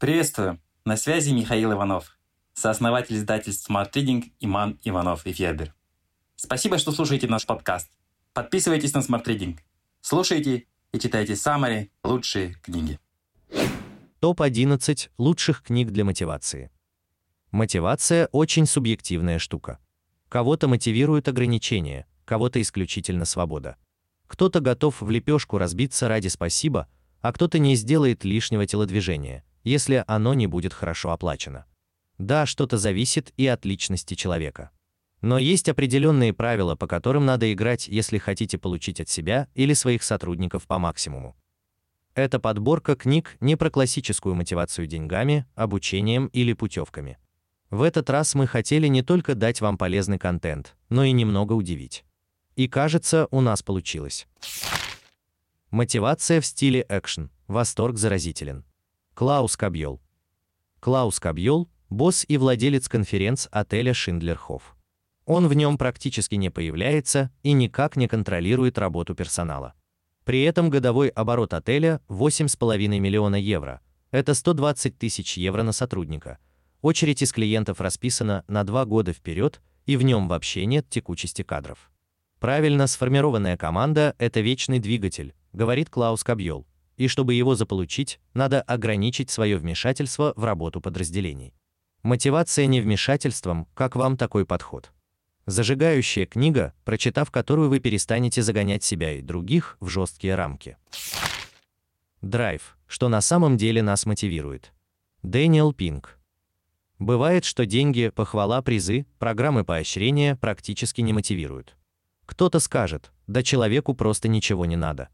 Приветствую! На связи Михаил Иванов, сооснователь издательств Smart Reading Иван Иванов и Фёдор. Спасибо, что слушаете наш подкаст. Подписывайтесь на Smart Reading. Слушайте и читайте саммари «Лучшие книги». Топ-11 лучших книг для мотивации. Мотивация – очень субъективная штука. Кого-то мотивируют ограничения, кого-то исключительно свобода. Кто-то готов в лепешку разбиться ради спасибо, а кто-то не сделает лишнего телодвижения, если оно не будет хорошо оплачено. Да, что-то зависит и от личности человека. Но есть определенные правила, по которым надо играть, если хотите получить от себя или своих сотрудников по максимуму. Это подборка книг не про классическую мотивацию деньгами, обучением или путевками. В этот раз мы хотели не только дать вам полезный контент, но и немного удивить. И кажется, у нас получилось. Мотивация в стиле экшен. Восторг заразителен. Клаус Кобьёл. Клаус Кобьёл – босс и владелец конференц-отеля Шиндлерхоф. Он в нем практически не появляется и никак не контролирует работу персонала. При этом годовой оборот отеля – 8,5 миллиона евро. Это 120 тысяч евро на сотрудника. Очередь из клиентов расписана на 2 года вперед, и в нем вообще нет текучести кадров. Правильно сформированная команда – это вечный двигатель, говорит Клаус Кобьёл. И чтобы его заполучить, надо ограничить свое вмешательство в работу подразделений. Мотивация не вмешательством, как вам такой подход? Зажигающая книга, прочитав которую вы перестанете загонять себя и других в жесткие рамки. Драйв, что на самом деле нас мотивирует. Дэниел Пинк. Бывает, что деньги, похвала, призы, программы поощрения практически не мотивируют. Кто-то скажет: да человеку просто ничего не надо.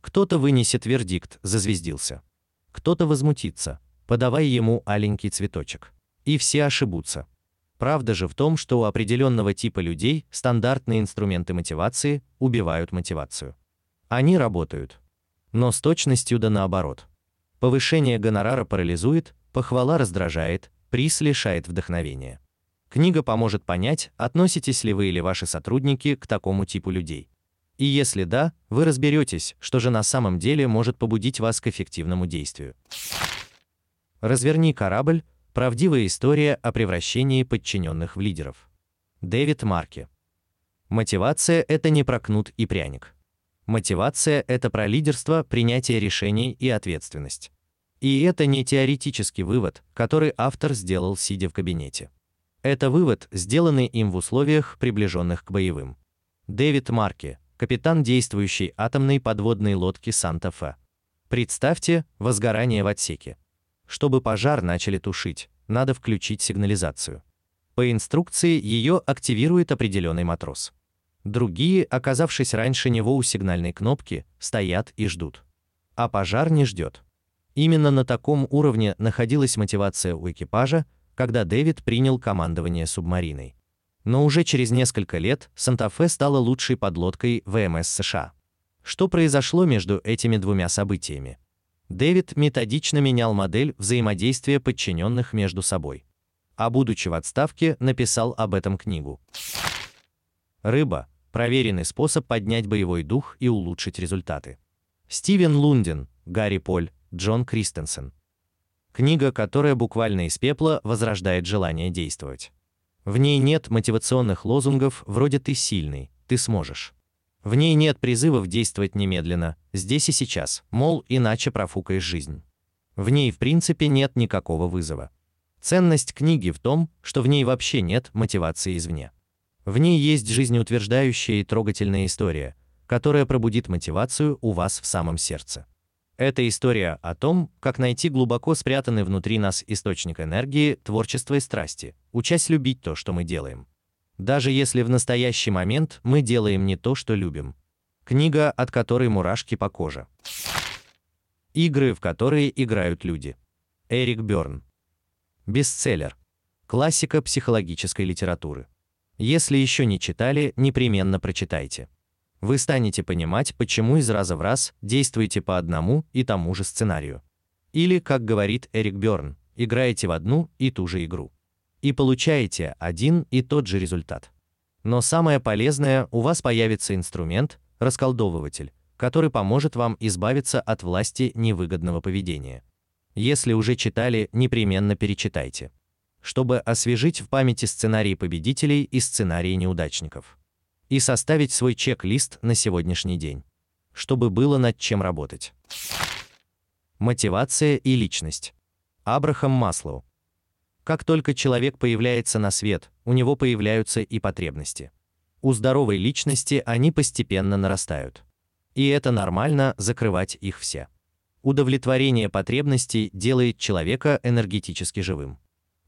Кто-то вынесет вердикт: зазвездился. Кто-то возмутится: подавай ему аленький цветочек. И все ошибутся. Правда же в том, что у определенного типа людей стандартные инструменты мотивации убивают мотивацию. Они работают. Но с точностью да наоборот. Повышение гонорара парализует, похвала раздражает, приз лишает вдохновения. Книга поможет понять, относитесь ли вы или ваши сотрудники к такому типу людей. И если да, вы разберетесь, что же на самом деле может побудить вас к эффективному действию. «Разверни корабль. Правдивая история о превращении подчиненных в лидеров». Дэвид Марки. Мотивация – это не про кнут и пряник. Мотивация – это про лидерство, принятие решений и ответственность. И это не теоретический вывод, который автор сделал, сидя в кабинете. Это вывод, сделанный им в условиях, приближенных к боевым. Дэвид Марки, капитан действующей атомной подводной лодки «Санта-Фе». Представьте, возгорание в отсеке. Чтобы пожар начали тушить, надо включить сигнализацию. По инструкции ее активирует определенный матрос. Другие, оказавшись раньше него у сигнальной кнопки, стоят и ждут. А пожар не ждет. Именно на таком уровне находилась мотивация у экипажа, когда Дэвид принял командование субмариной. Но уже через несколько лет «Санта-Фе» стала лучшей подлодкой ВМС США. Что произошло между этими двумя событиями? Дэвид методично менял модель взаимодействия подчиненных между собой. А будучи в отставке, написал об этом книгу. «Рыба. Проверенный способ поднять боевой дух и улучшить результаты». Стивен Лунден, Гарри Поль, Джон Кристенсен. Книга, которая буквально из пепла возрождает желание действовать. В ней нет мотивационных лозунгов вроде «ты сильный, ты сможешь». В ней нет призывов действовать немедленно, здесь и сейчас, мол, иначе профукаешь жизнь. В ней в принципе нет никакого вызова. Ценность книги в том, что в ней вообще нет мотивации извне. В ней есть жизнеутверждающая и трогательная история, которая пробудит мотивацию у вас в самом сердце. Это история о том, как найти глубоко спрятанный внутри нас источник энергии, творчества и страсти, учась любить то, что мы делаем. Даже если в настоящий момент мы делаем не то, что любим. Книга, от которой мурашки по коже. Игры, в которые играют люди. Эрик Бёрн. Бестселлер. Классика психологической литературы. Если еще не читали, непременно прочитайте. Вы станете понимать, почему из раза в раз действуете по одному и тому же сценарию. Или, как говорит Эрик Бёрн, играете в одну и ту же игру. И получаете один и тот же результат. Но самое полезное, у вас появится инструмент, расколдовыватель, который поможет вам избавиться от власти невыгодного поведения. Если уже читали, непременно перечитайте, чтобы освежить в памяти сценарии победителей и сценарии неудачников. И составить свой чек-лист на сегодняшний день, чтобы было над чем работать. Мотивация и личность. Абрахам Маслоу. Как только человек появляется на свет, у него появляются и потребности. У здоровой личности они постепенно нарастают. И это нормально, закрывать их все. Удовлетворение потребностей делает человека энергетически живым.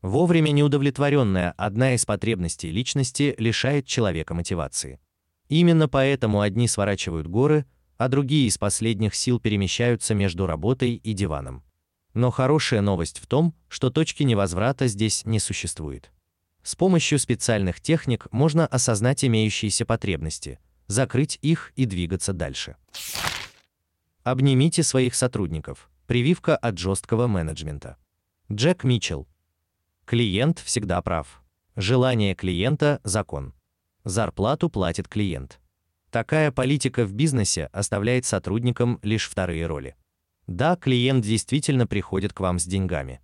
Вовремя неудовлетворенная одна из потребностей личности лишает человека мотивации. Именно поэтому одни сворачивают горы, а другие из последних сил перемещаются между работой и диваном. Но хорошая новость в том, что точки невозврата здесь не существует. С помощью специальных техник можно осознать имеющиеся потребности, закрыть их и двигаться дальше. Обнимите своих сотрудников. Прививка от жесткого менеджмента. Джек Митчелл. Клиент всегда прав. Желание клиента – закон. Зарплату платит клиент. Такая политика в бизнесе оставляет сотрудникам лишь вторые роли. Да, клиент действительно приходит к вам с деньгами.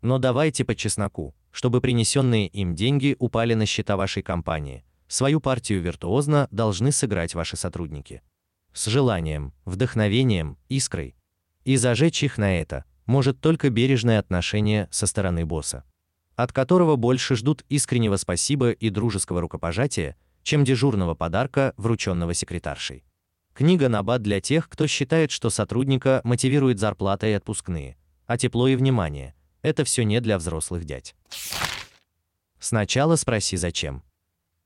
Но давайте по чесноку, чтобы принесенные им деньги упали на счета вашей компании. Свою партию виртуозно должны сыграть ваши сотрудники. С желанием, вдохновением, искрой. И зажечь их на это может только бережное отношение со стороны босса, от которого больше ждут искреннего спасибо и дружеского рукопожатия, чем дежурного подарка, врученного секретаршей. Книга «Набат» для тех, кто считает, что сотрудника мотивирует зарплата и отпускные, а тепло и внимание – это все не для взрослых дядь. Сначала спроси «Зачем?».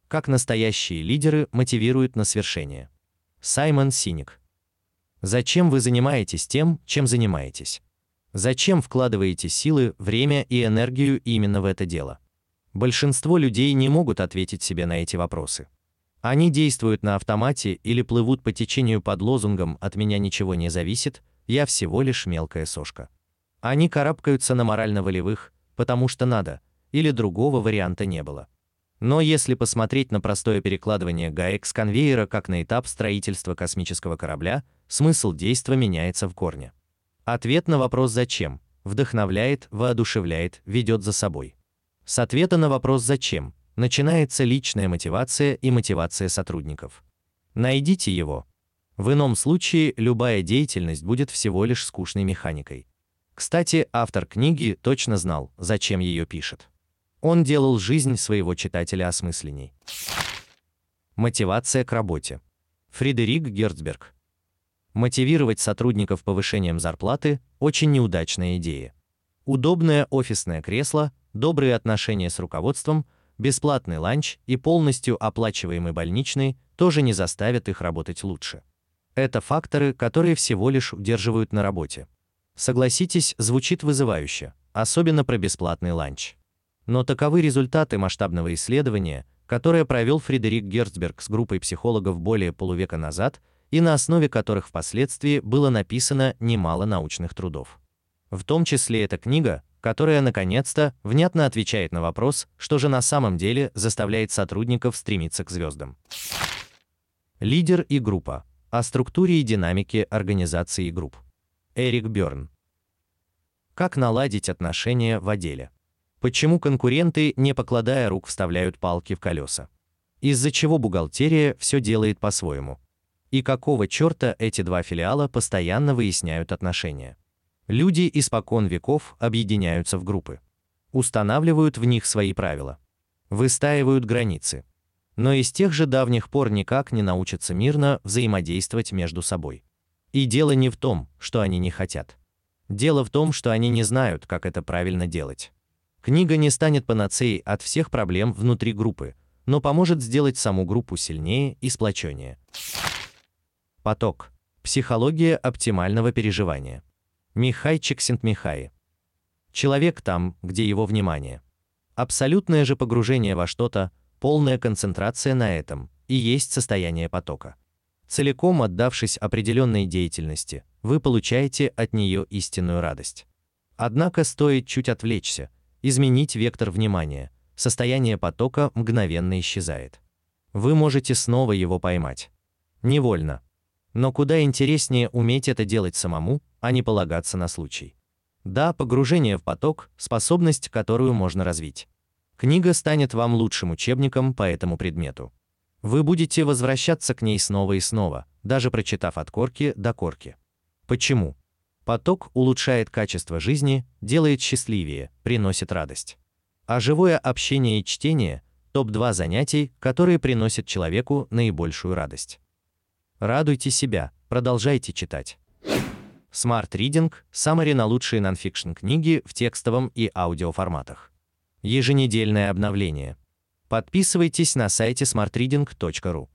Как настоящие лидеры мотивируют на свершение. Саймон Синик. Зачем вы занимаетесь тем, чем занимаетесь? Зачем вкладываете силы, время и энергию именно в это дело? Большинство людей не могут ответить себе на эти вопросы. Они действуют на автомате или плывут по течению под лозунгом «от меня ничего не зависит, я всего лишь мелкая сошка». Они карабкаются на морально-волевых, потому что надо, или другого варианта не было. Но если посмотреть на простое перекладывание гаек с конвейера как на этап строительства космического корабля, смысл действа меняется в корне. Ответ на вопрос «Зачем?» вдохновляет, воодушевляет, ведет за собой. С ответа на вопрос «Зачем?» начинается личная мотивация и мотивация сотрудников. Найдите его. В ином случае любая деятельность будет всего лишь скучной механикой. Кстати, автор книги точно знал, зачем ее пишет. Он делал жизнь своего читателя осмысленней. Мотивация к работе. Фредерик Герцберг. Мотивировать сотрудников повышением зарплаты – очень неудачная идея. Удобное офисное кресло, добрые отношения с руководством, бесплатный ланч и полностью оплачиваемый больничный тоже не заставят их работать лучше. Это факторы, которые всего лишь удерживают на работе. Согласитесь, звучит вызывающе, особенно про бесплатный ланч. Но таковы результаты масштабного исследования, которое провел Фредерик Герцберг с группой психологов более полувека назад и на основе которых впоследствии было написано немало научных трудов. В том числе эта книга, которая, наконец-то, внятно отвечает на вопрос, что же на самом деле заставляет сотрудников стремиться к звездам. Лидер и группа. О структуре и динамике организации и групп. Эрик Бёрн. Как наладить отношения в отделе? Почему конкуренты, не покладая рук, вставляют палки в колеса? Из-за чего бухгалтерия все делает по-своему? И какого черта эти два филиала постоянно выясняют отношения? Люди испокон веков объединяются в группы, устанавливают в них свои правила, выстаивают границы, но из тех же давних пор никак не научатся мирно взаимодействовать между собой. И дело не в том, что они не хотят. Дело в том, что они не знают, как это правильно делать. Книга не станет панацеей от всех проблем внутри группы, но поможет сделать саму группу сильнее и сплоченнее. Поток. Психология оптимального переживания. Михай Чиксентмихайи. Человек там, где его внимание. Абсолютное же погружение во что-то, полная концентрация на этом, и есть состояние потока. Целиком отдавшись определенной деятельности, вы получаете от нее истинную радость. Однако стоит чуть отвлечься, изменить вектор внимания, состояние потока мгновенно исчезает. Вы можете снова его поймать. Невольно. Но куда интереснее уметь это делать самому, а не полагаться на случай. Да, погружение в поток – способность, которую можно развить. Книга станет вам лучшим учебником по этому предмету. Вы будете возвращаться к ней снова и снова, даже прочитав от корки до корки. Почему? Поток улучшает качество жизни, делает счастливее, приносит радость. А живое общение и чтение – топ-2 занятий, которые приносят человеку наибольшую радость. Радуйте себя, продолжайте читать. Smart Reading – саммари на лучшие нонфикшн книги в текстовом и аудиоформатах. Еженедельное обновление. Подписывайтесь на сайте smartreading.ru.